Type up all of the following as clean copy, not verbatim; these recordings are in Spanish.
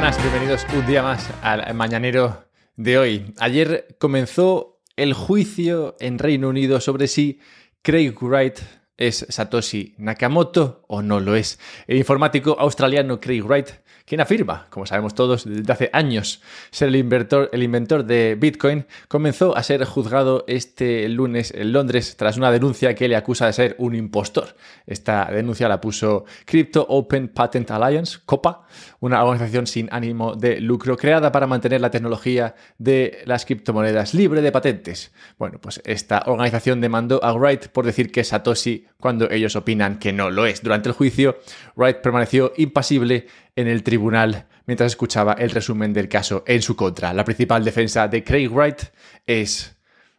buenas, bienvenidos un día más al Mañanero de hoy. Ayer comenzó el juicio en Reino Unido sobre si Craig Wright es Satoshi Nakamoto o no lo es. El informático australiano Craig Wright, quien afirma, como sabemos todos desde hace años, ser el inventor de Bitcoin, comenzó a ser juzgado este lunes en Londres tras una denuncia que le acusa de ser un impostor. Esta denuncia la puso Crypto Open Patent Alliance, COPA, una organización sin ánimo de lucro creada para mantener la tecnología de las criptomonedas libre de patentes. Bueno, pues esta organización demandó a Wright por decir que Satoshi cuando ellos opinan que no lo es. Durante el juicio, Wright permaneció impasible en el tribunal mientras escuchaba el resumen del caso en su contra. La principal defensa de Craig Wright es: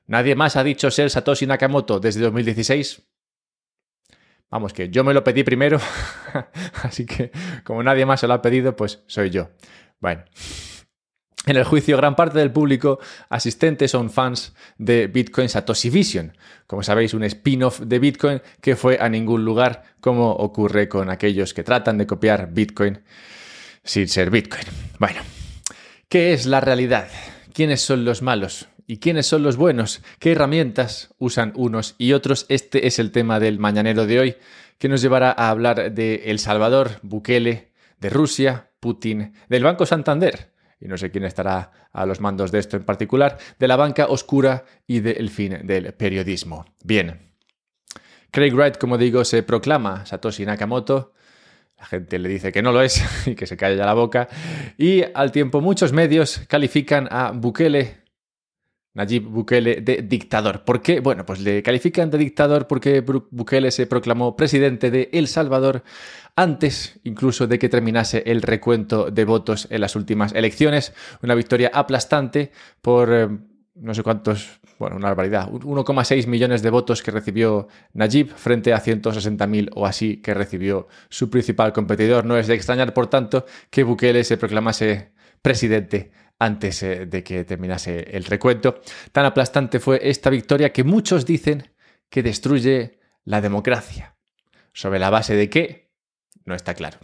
nadie más ha dicho ser Satoshi Nakamoto desde 2016. Vamos, que yo me lo pedí primero, así que como nadie más se lo ha pedido, pues soy yo. Bueno. En el juicio, gran parte del público asistente son fans de Bitcoin Satoshi Vision, como sabéis, un spin-off de Bitcoin que fue a ningún lugar, como ocurre con aquellos que tratan de copiar Bitcoin sin ser Bitcoin. Bueno, ¿qué es la realidad? ¿Quiénes son los malos? ¿Y quiénes son los buenos? ¿Qué herramientas usan unos y otros? Este es el tema del Mañanero de hoy, que nos llevará a hablar de El Salvador, Bukele, de Rusia, Putin, del Banco Santander, y no sé quién estará a los mandos de esto en particular, de la banca oscura y del fin del periodismo. Bien, Craig Wright, como digo, se proclama Satoshi Nakamoto. La gente le dice que no lo es y que se calle ya la boca. Y al tiempo muchos medios califican a Bukele, Nayib Bukele, de dictador. ¿Por qué? Bueno, pues le califican de dictador porque Bukele se proclamó presidente de El Salvador antes incluso de que terminase el recuento de votos en las últimas elecciones. Una victoria aplastante por no sé cuántos, bueno, una barbaridad, 1,6 millones de votos que recibió Nayib frente a 160.000 o así que recibió su principal competidor. No es de extrañar, por tanto, que Bukele se proclamase presidente antes de que terminase el recuento. Tan aplastante fue esta victoria que muchos dicen que destruye la democracia. ¿Sobre la base de qué? No está claro.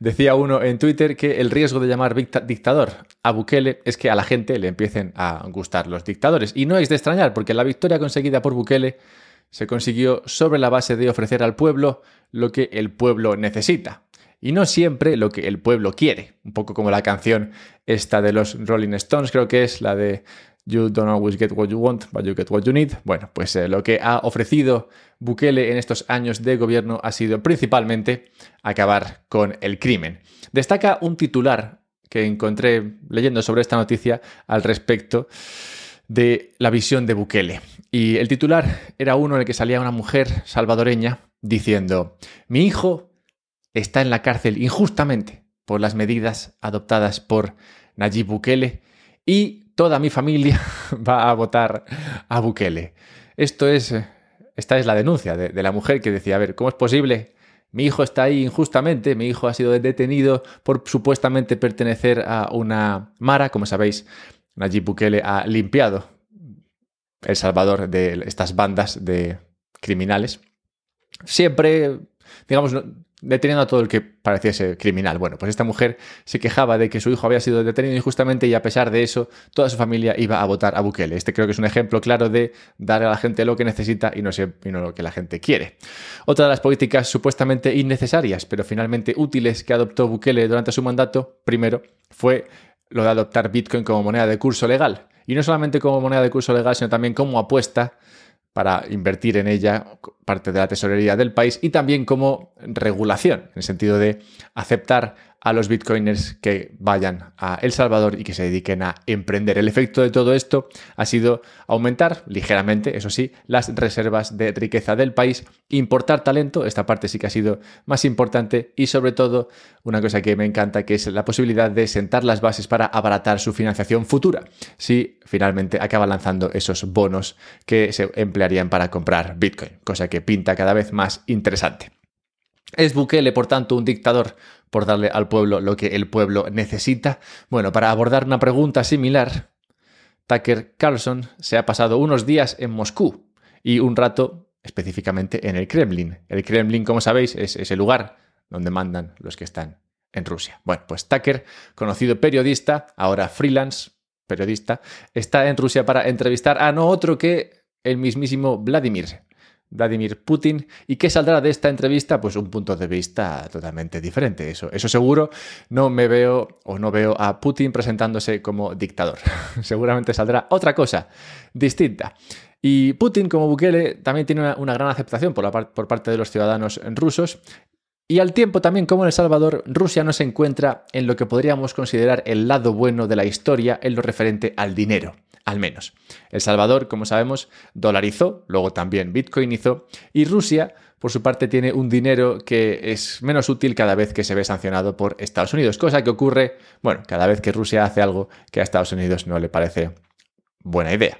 Decía uno en Twitter que el riesgo de llamar dictador a Bukele es que a la gente le empiecen a gustar los dictadores. Y no es de extrañar, porque la victoria conseguida por Bukele se consiguió sobre la base de ofrecer al pueblo lo que el pueblo necesita. Y no siempre lo que el pueblo quiere. Un poco como la canción esta de los Rolling Stones, creo que es la de You don't always get what you want, but you get what you need. Bueno, pues lo que ha ofrecido Bukele en estos años de gobierno ha sido principalmente acabar con el crimen. Destaca un titular que encontré leyendo sobre esta noticia al respecto de la visión de Bukele. Y el titular era uno en el que salía una mujer salvadoreña diciendo: mi hijo está en la cárcel injustamente por las medidas adoptadas por Nayib Bukele y toda mi familia va a votar a Bukele. Esta es la denuncia de la mujer que decía: a ver, ¿cómo es posible? Mi hijo está ahí injustamente, mi hijo ha sido detenido por supuestamente pertenecer a una mara. Como sabéis, Nayib Bukele ha limpiado El Salvador de estas bandas de criminales. Siempre, digamos, deteniendo a todo el que pareciese criminal. Bueno, pues esta mujer se quejaba de que su hijo había sido detenido injustamente y a pesar de eso toda su familia iba a votar a Bukele. Este creo que es un ejemplo claro de dar a la gente lo que necesita y no lo que la gente quiere. Otra de las políticas supuestamente innecesarias, pero finalmente útiles, que adoptó Bukele durante su mandato, primero, fue lo de adoptar Bitcoin como moneda de curso legal. Y no solamente como moneda de curso legal, sino también como apuesta para invertir en ella parte de la tesorería del país y también como regulación, en el sentido de aceptar a los bitcoiners que vayan a El Salvador y que se dediquen a emprender. El efecto de todo esto ha sido aumentar ligeramente, eso sí, las reservas de riqueza del país, importar talento, esta parte sí que ha sido más importante, y sobre todo una cosa que me encanta, que es la posibilidad de sentar las bases para abaratar su financiación futura, si finalmente acaba lanzando esos bonos que se emplearían para comprar Bitcoin, cosa que pinta cada vez más interesante. ¿Es Bukele, por tanto, un dictador por darle al pueblo lo que el pueblo necesita? Bueno, para abordar una pregunta similar, Tucker Carlson se ha pasado unos días en Moscú y un rato específicamente en el Kremlin. El Kremlin, como sabéis, es ese lugar donde mandan los que están en Rusia. Bueno, pues Tucker, conocido periodista, ahora freelance periodista, está en Rusia para entrevistar a no otro que el mismísimo Vladimir Putin. ¿Y qué saldrá de esta entrevista? Pues un punto de vista totalmente diferente. Eso seguro. No veo a Putin presentándose como dictador. Seguramente saldrá otra cosa distinta. Y Putin, como Bukele, también tiene una gran aceptación por parte de los ciudadanos rusos. Y al tiempo también, como en El Salvador, Rusia no se encuentra en lo que podríamos considerar el lado bueno de la historia en lo referente al dinero, al menos. El Salvador, como sabemos, dolarizó, luego también bitcoinizó, y Rusia, por su parte, tiene un dinero que es menos útil cada vez que se ve sancionado por Estados Unidos, cosa que ocurre, bueno, cada vez que Rusia hace algo que a Estados Unidos no le parece buena idea.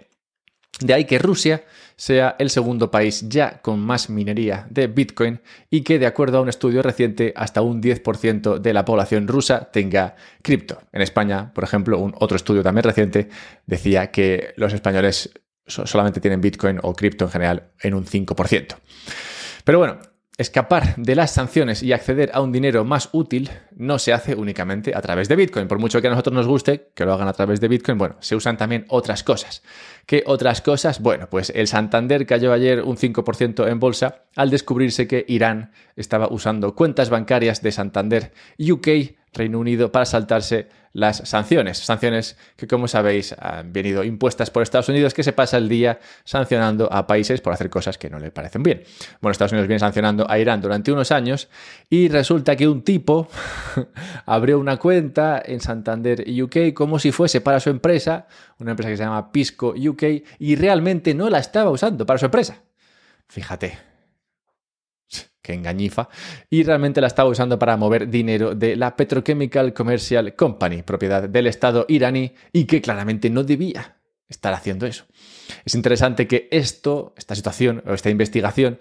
De ahí que Rusia sea el segundo país ya con más minería de Bitcoin y que, de acuerdo a un estudio reciente, hasta un 10% de la población rusa tenga cripto. En España, por ejemplo, otro estudio también reciente decía que los españoles solamente tienen Bitcoin o cripto en general en un 5%. Pero bueno, escapar de las sanciones y acceder a un dinero más útil no se hace únicamente a través de Bitcoin. Por mucho que a nosotros nos guste que lo hagan a través de Bitcoin, bueno, se usan también otras cosas. ¿Qué otras cosas? Bueno, pues el Santander cayó ayer un 5% en bolsa al descubrirse que Irán estaba usando cuentas bancarias de Santander UK, Reino Unido, para saltarse las sanciones. Sanciones que, como sabéis, han venido impuestas por Estados Unidos, que se pasa el día sancionando a países por hacer cosas que no le parecen bien. Bueno, Estados Unidos viene sancionando a Irán durante unos años y resulta que un tipo abrió una cuenta en Santander UK como si fuese para su empresa, una empresa que se llama Pisco UK, y realmente no la estaba usando para su empresa. Fíjate. Que engañifa, y realmente la estaba usando para mover dinero de la Petrochemical Commercial Company, propiedad del Estado iraní, y que claramente no debía estar haciendo eso. Es interesante que esta situación, o esta investigación,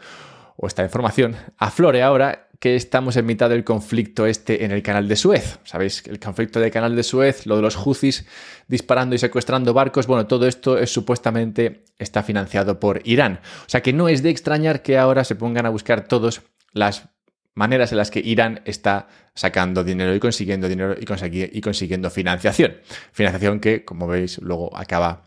o esta información, aflore ahora que estamos en mitad del conflicto en el canal de Suez. ¿Sabéis? El conflicto del canal de Suez, lo de los houthis disparando y secuestrando barcos, bueno, todo esto supuestamente está financiado por Irán. O sea que no es de extrañar que ahora se pongan a buscar todos las maneras en las que Irán está sacando dinero y consiguiendo financiación. Financiación que, como veis, luego acaba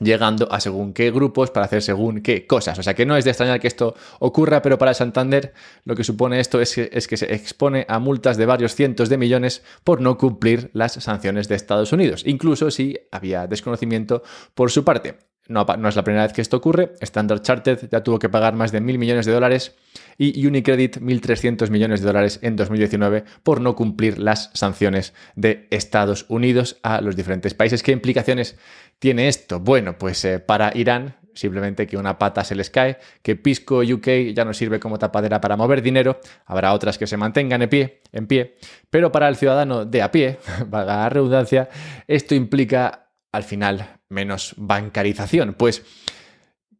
llegando a según qué grupos para hacer según qué cosas. O sea que no es de extrañar que esto ocurra, pero para Santander lo que supone esto es que se expone a multas de varios cientos de millones por no cumplir las sanciones de Estados Unidos, incluso si había desconocimiento por su parte. No es la primera vez que esto ocurre. Standard Chartered ya tuvo que pagar más de $1.000 millones y Unicredit $1.300 millones en 2019 por no cumplir las sanciones de Estados Unidos a los diferentes países. ¿Qué implicaciones tiene esto? Bueno, pues para Irán, simplemente que una pata se les cae, que Pisco UK ya no sirve como tapadera para mover dinero, habrá otras que se mantengan en pie, pero para el ciudadano de a pie, valga la redundancia, esto implica al final menos bancarización. Pues,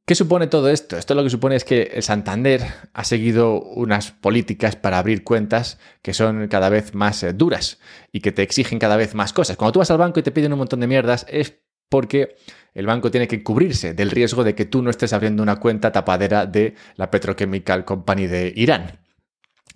¿qué supone todo esto? Esto lo que supone es que el Santander ha seguido unas políticas para abrir cuentas que son cada vez más duras y que te exigen cada vez más cosas. Cuando tú vas al banco y te piden un montón de mierdas es porque el banco tiene que cubrirse del riesgo de que tú no estés abriendo una cuenta tapadera de la Petrochemical Company de Irán.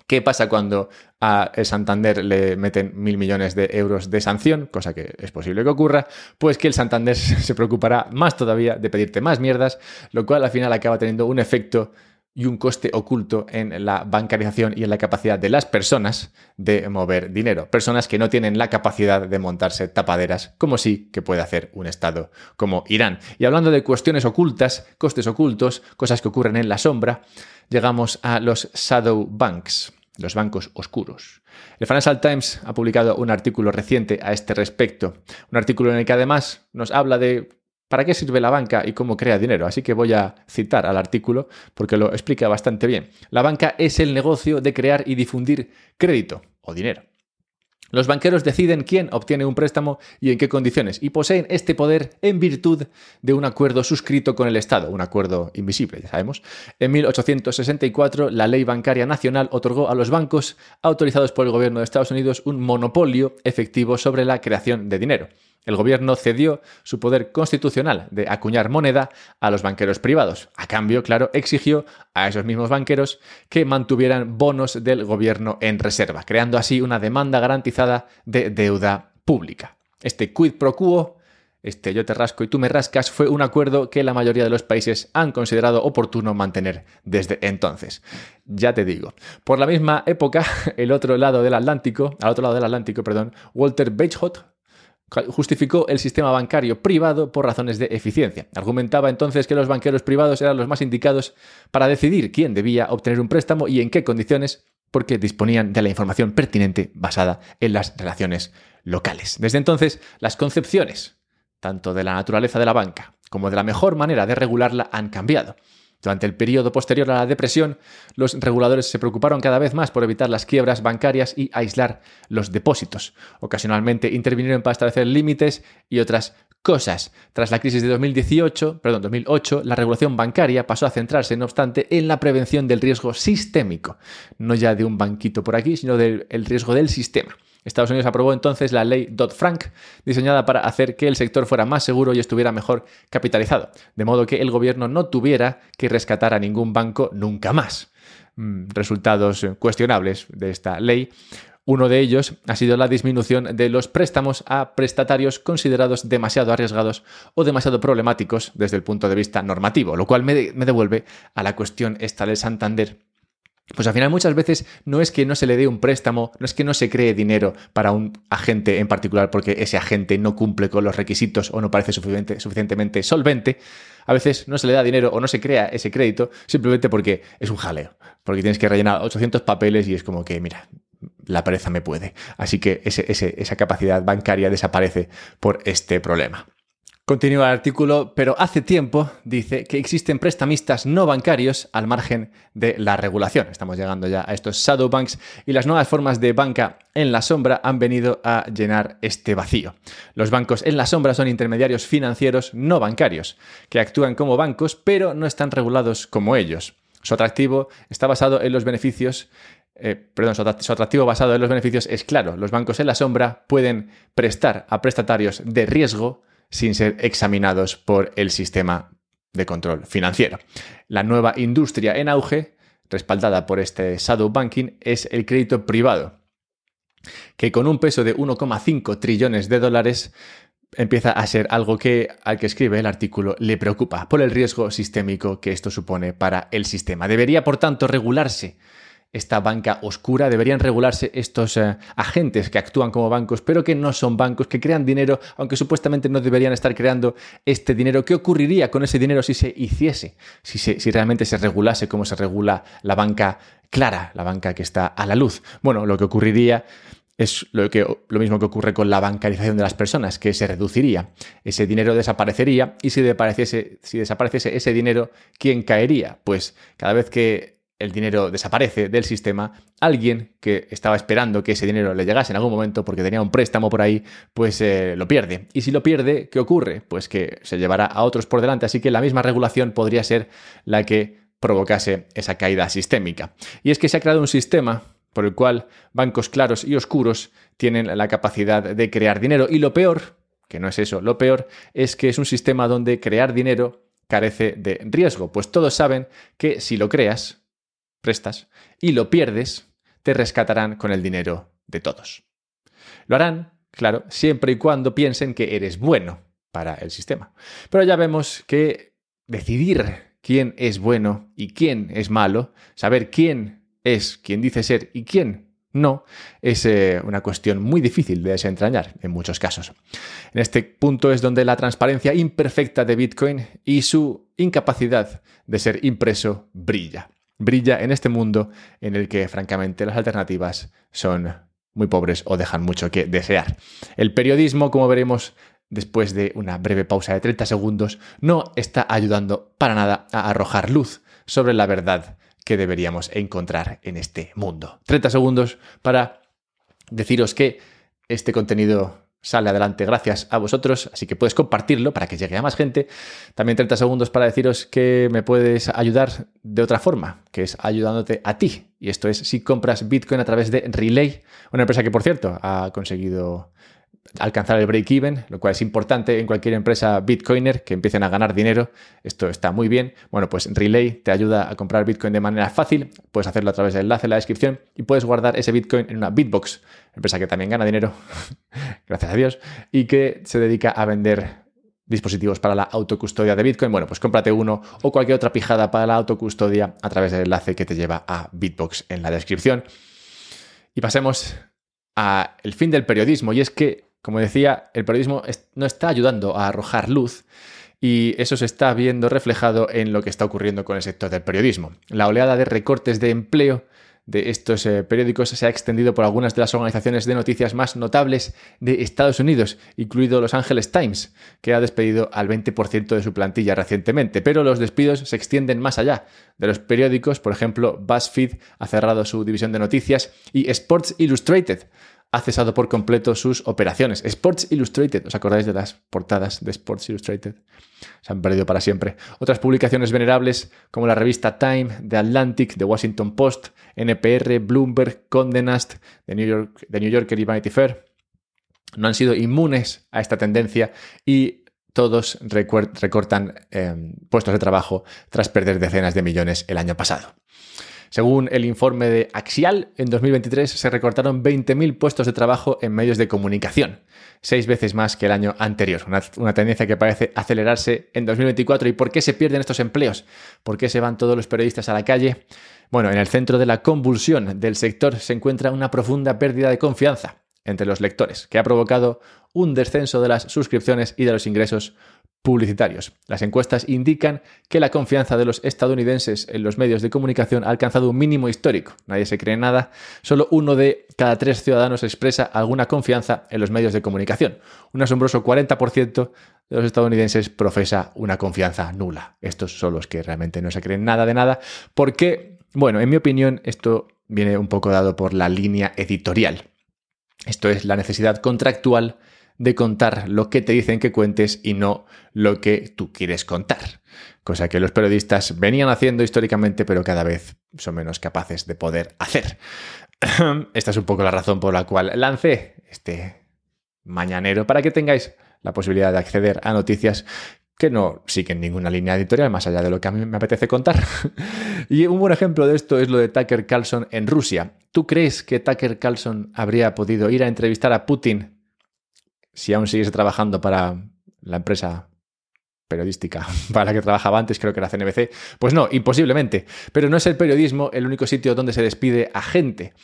¿Qué pasa cuando a Santander le meten $1.000 millones de sanción? Cosa que es posible que ocurra. Pues que el Santander se preocupará más todavía de pedirte más mierdas, lo cual al final acaba teniendo un efecto y un coste oculto en la bancarización y en la capacidad de las personas de mover dinero. Personas que no tienen la capacidad de montarse tapaderas, como sí que puede hacer un Estado como Irán. Y hablando de cuestiones ocultas, costes ocultos, cosas que ocurren en la sombra, llegamos a los shadow banks, los bancos oscuros. El Financial Times ha publicado un artículo reciente a este respecto. Un artículo en el que además nos habla de ¿para qué sirve la banca y cómo crea dinero? Así que voy a citar al artículo porque lo explica bastante bien. La banca es el negocio de crear y difundir crédito o dinero. Los banqueros deciden quién obtiene un préstamo y en qué condiciones, y poseen este poder en virtud de un acuerdo suscrito con el Estado, un acuerdo invisible, ya sabemos. En 1864, la Ley Bancaria Nacional otorgó a los bancos autorizados por el gobierno de Estados Unidos un monopolio efectivo sobre la creación de dinero. El gobierno cedió su poder constitucional de acuñar moneda a los banqueros privados. A cambio, claro, exigió a esos mismos banqueros que mantuvieran bonos del gobierno en reserva, creando así una demanda garantizada de deuda pública. Este quid pro quo, este yo te rasco y tú me rascas, fue un acuerdo que la mayoría de los países han considerado oportuno mantener desde entonces. Ya te digo, por la misma época, al otro lado del Atlántico, Walter Bagehot justificó el sistema bancario privado por razones de eficiencia. Argumentaba entonces que los banqueros privados eran los más indicados para decidir quién debía obtener un préstamo y en qué condiciones, porque disponían de la información pertinente basada en las relaciones locales. Desde entonces, las concepciones, tanto de la naturaleza de la banca como de la mejor manera de regularla, han cambiado. Durante el periodo posterior a la depresión, los reguladores se preocuparon cada vez más por evitar las quiebras bancarias y aislar los depósitos. Ocasionalmente intervinieron para establecer límites y otras cosas. Tras la crisis de 2008, la regulación bancaria pasó a centrarse, no obstante, en la prevención del riesgo sistémico. No ya de un banquito por aquí, sino del riesgo del sistema. Estados Unidos aprobó entonces la ley Dodd-Frank, diseñada para hacer que el sector fuera más seguro y estuviera mejor capitalizado, de modo que el gobierno no tuviera que rescatar a ningún banco nunca más. Resultados cuestionables de esta ley. Uno de ellos ha sido la disminución de los préstamos a prestatarios considerados demasiado arriesgados o demasiado problemáticos desde el punto de vista normativo, lo cual me devuelve a la cuestión esta del Santander. Pues al final muchas veces no es que no se le dé un préstamo, no es que no se cree dinero para un agente en particular porque ese agente no cumple con los requisitos o no parece suficientemente solvente. A veces no se le da dinero o no se crea ese crédito simplemente porque es un jaleo, porque tienes que rellenar 800 papeles y es como que, mira, la pereza me puede. Así que esa capacidad bancaria desaparece por este problema. Continúa el artículo, pero hace tiempo dice que existen prestamistas no bancarios al margen de la regulación. Estamos llegando ya a estos shadow banks y las nuevas formas de banca en la sombra han venido a llenar este vacío. Los bancos en la sombra son intermediarios financieros no bancarios, que actúan como bancos pero no están regulados como ellos. Su atractivo basado en los beneficios es claro. Los bancos en la sombra pueden prestar a prestatarios de riesgo sin ser examinados por el sistema de control financiero. La nueva industria en auge, respaldada por este shadow banking, es el crédito privado, que con un peso de 1,5 trillones de dólares empieza a ser algo que al que escribe el artículo le preocupa por el riesgo sistémico que esto supone para el sistema. Debería, por tanto, regularse esta banca oscura, deberían regularse estos agentes que actúan como bancos, pero que no son bancos, que crean dinero, aunque supuestamente no deberían estar creando este dinero. ¿Qué ocurriría con ese dinero si se hiciese? Si realmente se regulase como se regula la banca clara, la banca que está a la luz. Bueno, lo que ocurriría es lo mismo que ocurre con la bancarización de las personas, que se reduciría. Ese dinero desaparecería y si desapareciese ese dinero, ¿quién caería? Pues cada vez que el dinero desaparece del sistema, alguien que estaba esperando que ese dinero le llegase en algún momento porque tenía un préstamo por ahí, pues lo pierde. Y si lo pierde, ¿qué ocurre? Pues que se llevará a otros por delante. Así que la misma regulación podría ser la que provocase esa caída sistémica. Y es que se ha creado un sistema por el cual bancos claros y oscuros tienen la capacidad de crear dinero. Y lo peor, que no es eso, lo peor es que es un sistema donde crear dinero carece de riesgo. Pues todos saben que si lo creas, prestas y lo pierdes, te rescatarán con el dinero de todos. Lo harán, claro, siempre y cuando piensen que eres bueno para el sistema. Pero ya vemos que decidir quién es bueno y quién es malo, saber quién es quien dice ser y quién no, es una cuestión muy difícil de desentrañar en muchos casos. En este punto es donde la transparencia imperfecta de Bitcoin y su incapacidad de ser impreso brilla. Brilla en este mundo en el que, francamente, las alternativas son muy pobres o dejan mucho que desear. El periodismo, como veremos después de una breve pausa de 30 segundos, no está ayudando para nada a arrojar luz sobre la verdad que deberíamos encontrar en este mundo. 30 segundos para deciros que este contenido sale adelante gracias a vosotros, así que puedes compartirlo para que llegue a más gente. También 30 segundos para deciros que me puedes ayudar de otra forma, que es ayudándote a ti. Y esto es si compras Bitcoin a través de Relai, una empresa que, por cierto, ha conseguido alcanzar el break-even, lo cual es importante en cualquier empresa bitcoiner, que empiecen a ganar dinero. Esto está muy bien. Bueno, pues Relai te ayuda a comprar Bitcoin de manera fácil. Puedes hacerlo a través del enlace en la descripción y puedes guardar ese Bitcoin en una Bitbox, empresa que también gana dinero, gracias a Dios, y que se dedica a vender dispositivos para la autocustodia de Bitcoin. Bueno, pues cómprate uno o cualquier otra pijada para la autocustodia a través del enlace que te lleva a Bitbox en la descripción. Y pasemos al fin del periodismo, y es que, como decía, el periodismo no está ayudando a arrojar luz, y eso se está viendo reflejado en lo que está ocurriendo con el sector del periodismo. La oleada de recortes de empleo de estos periódicos se ha extendido por algunas de las organizaciones de noticias más notables de Estados Unidos, incluido Los Ángeles Times, que ha despedido al 20% de su plantilla recientemente. Pero los despidos se extienden más allá de los periódicos. Por ejemplo, BuzzFeed ha cerrado su división de noticias y Sports Illustrated ha cesado por completo sus operaciones. Sports Illustrated, ¿os acordáis de las portadas de Sports Illustrated? Se han perdido para siempre. Otras publicaciones venerables como la revista Time, The Atlantic, The Washington Post, NPR, Bloomberg, Condenast, The New Yorker y Vanity Fair no han sido inmunes a esta tendencia, y todos recortan puestos de trabajo tras perder decenas de millones el año pasado. Según el informe de Axial, en 2023 se recortaron 20.000 puestos de trabajo en medios de comunicación, 6 veces más que el año anterior, una tendencia que parece acelerarse en 2024. ¿Y por qué se pierden estos empleos? ¿Por qué se van todos los periodistas a la calle? Bueno, en el centro de la convulsión del sector se encuentra una profunda pérdida de confianza entre los lectores, que ha provocado un descenso de las suscripciones y de los ingresos publicitarios. Las encuestas indican que la confianza de los estadounidenses en los medios de comunicación ha alcanzado un mínimo histórico. Nadie se cree nada. Solo 1 de cada 3 ciudadanos expresa alguna confianza en los medios de comunicación. Un asombroso 40% de los estadounidenses profesa una confianza nula. Estos son los que realmente no se creen nada de nada. ¿Por qué? Bueno, en mi opinión, esto viene un poco dado por la línea editorial. Esto es la necesidad contractual de contar lo que te dicen que cuentes y no lo que tú quieres contar. Cosa que los periodistas venían haciendo históricamente, pero cada vez son menos capaces de poder hacer. Esta es un poco la razón por la cual lancé este mañanero, para que tengáis la posibilidad de acceder a noticias que no siguen ninguna línea editorial más allá de lo que a mí me apetece contar. Y un buen ejemplo de esto es lo de Tucker Carlson en Rusia. ¿Tú crees que Tucker Carlson habría podido ir a entrevistar a Putin si aún sigues trabajando para la empresa periodística para la que trabajaba antes, creo que era CNBC? Pues no, imposiblemente. Pero no es el periodismo el único sitio donde se despide a gente.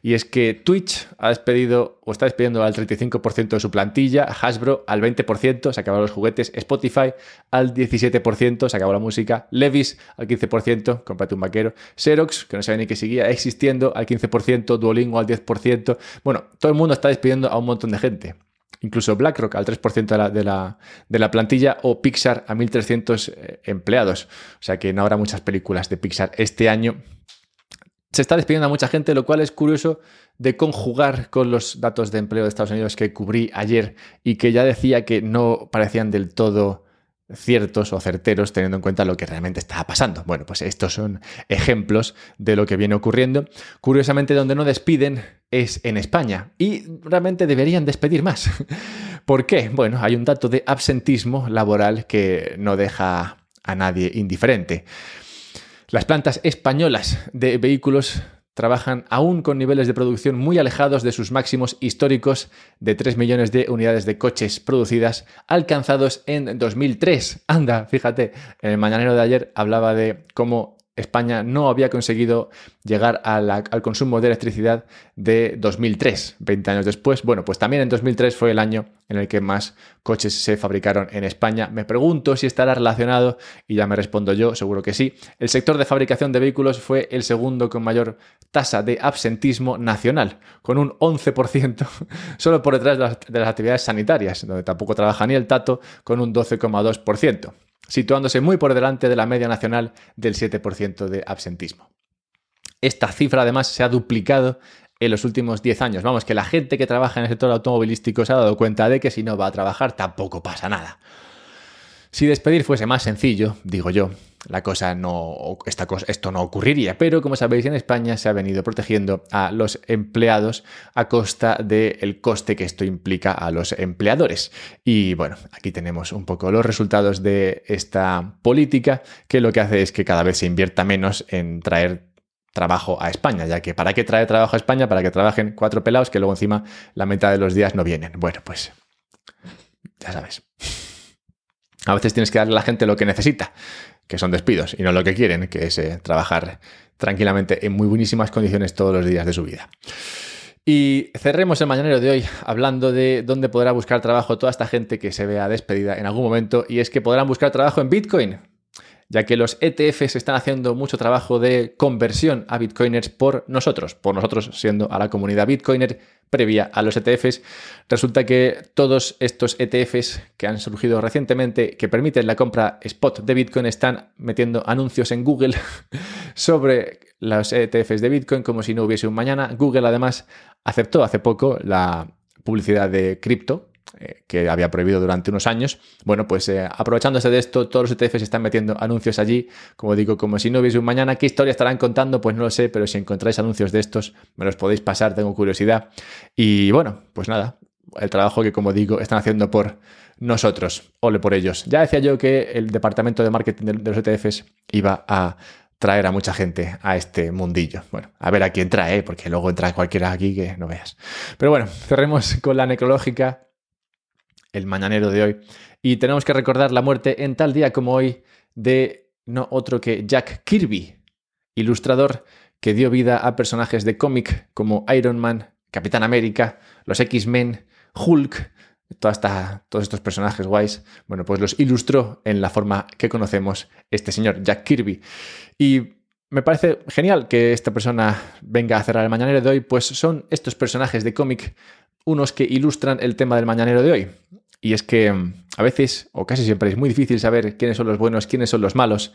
Y es que Twitch ha despedido o está despidiendo al 35% de su plantilla, Hasbro al 20%, se acabaron los juguetes, Spotify al 17%, se acabó la música, Levi's al 15%, cómprate un vaquero, Xerox, que no sabía ni que seguía existiendo, al 15%, Duolingo al 10%. Bueno, todo el mundo está despidiendo a un montón de gente. Incluso BlackRock al 3% de la plantilla, o Pixar a 1.300 empleados. O sea que no habrá muchas películas de Pixar este año. Se está despidiendo a mucha gente, lo cual es curioso de conjugar con los datos de empleo de Estados Unidos que cubrí ayer y que ya decía que no parecían del todo ciertos o certeros teniendo en cuenta lo que realmente estaba pasando. Bueno, pues estos son ejemplos de lo que viene ocurriendo. Curiosamente, donde no despiden es en España, y realmente deberían despedir más. ¿Por qué? Bueno, hay un dato de absentismo laboral que no deja a nadie indiferente. Las plantas españolas de vehículos trabajan aún con niveles de producción muy alejados de sus máximos históricos de 3 millones de unidades de coches producidas alcanzados en 2003. Anda, fíjate, en el mañanero de ayer hablaba de cómo España no había conseguido llegar al consumo de electricidad de 2003, 20 años después. Bueno, pues también en 2003 fue el año en el que más coches se fabricaron en España. Me pregunto si estará relacionado, y ya me respondo yo, seguro que sí. El sector de fabricación de vehículos fue el segundo con mayor tasa de absentismo nacional, con un 11%, solo por detrás de las actividades sanitarias, donde tampoco trabaja ni el Tato, con un 12,2%. situándose muy por delante de la media nacional del 7% de absentismo. Esta cifra además se ha duplicado en los últimos 10 años. Vamos, que la gente que trabaja en el sector automovilístico se ha dado cuenta de que si no va a trabajar tampoco pasa nada. Si despedir fuese más sencillo, digo yo, esto no ocurriría, pero como sabéis, en España se ha venido protegiendo a los empleados a costa del coste que esto implica a los empleadores. Y bueno, aquí tenemos un poco los resultados de esta política, que lo que hace es que cada vez se invierta menos en traer trabajo a España, ya que ¿para qué traer trabajo a España? Para que trabajen 4 pelados que luego encima la mitad de los días no vienen. Bueno, pues ya sabes. A veces tienes que darle a la gente lo que necesita, que son despidos, y no lo que quieren, que es trabajar tranquilamente en muy buenísimas condiciones todos los días de su vida. Y cerremos el mañanero de hoy hablando de dónde podrá buscar trabajo toda esta gente que se vea despedida en algún momento, y es que podrán buscar trabajo en Bitcoin, ya que los ETFs están haciendo mucho trabajo de conversión a bitcoiners por nosotros siendo a la comunidad bitcoiner previa a los ETFs. Resulta que todos estos ETFs que han surgido recientemente, que permiten la compra spot de Bitcoin, están metiendo anuncios en Google sobre los ETFs de Bitcoin como si no hubiese un mañana. Google además aceptó hace poco la publicidad de cripto, que había prohibido durante unos años. Bueno, pues aprovechándose de esto, todos los ETFs están metiendo anuncios allí, como digo, como si no hubiese un mañana. ¿Qué historia estarán contando? Pues no lo sé, pero si encontráis anuncios de estos, me los podéis pasar, tengo curiosidad. Y bueno, pues nada, el trabajo que, como digo, están haciendo por nosotros, ole por ellos. Ya decía yo que el departamento de marketing de los ETFs iba a traer a mucha gente a este mundillo. Bueno, a ver a quién trae, porque luego entra cualquiera aquí que no veas. Pero bueno, cerremos con la necrológica el mañanero de hoy, y tenemos que recordar la muerte en tal día como hoy de no otro que Jack Kirby, ilustrador que dio vida a personajes de cómic como Iron Man, Capitán América, los X-Men, Hulk, todos estos personajes guays. Bueno, pues los ilustró en la forma que conocemos este señor, Jack Kirby. Y me parece genial que esta persona venga a cerrar el mañanero de hoy, pues son estos personajes de cómic unos que ilustran el tema del mañanero de hoy. Y es que a veces, o casi siempre, es muy difícil saber quiénes son los buenos, quiénes son los malos.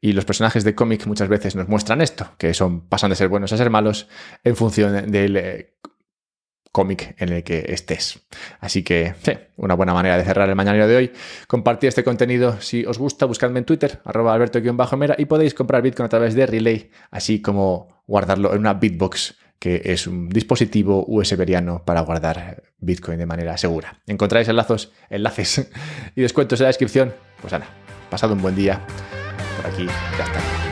Y los personajes de cómic muchas veces nos muestran esto, que pasan de ser buenos a ser malos en función del cómic en el que estés. Así que, sí, una buena manera de cerrar el mañanero de hoy. Compartid este contenido si os gusta, buscadme en Twitter, @alberto_mera, y podéis comprar Bitcoin a través de Relai, así como guardarlo en una Bitbox, que es un dispositivo usberiano para guardar Bitcoin de manera segura. Encontráis enlaces y descuentos en la descripción. Pues nada, pasad un buen día. Por aquí, ya está.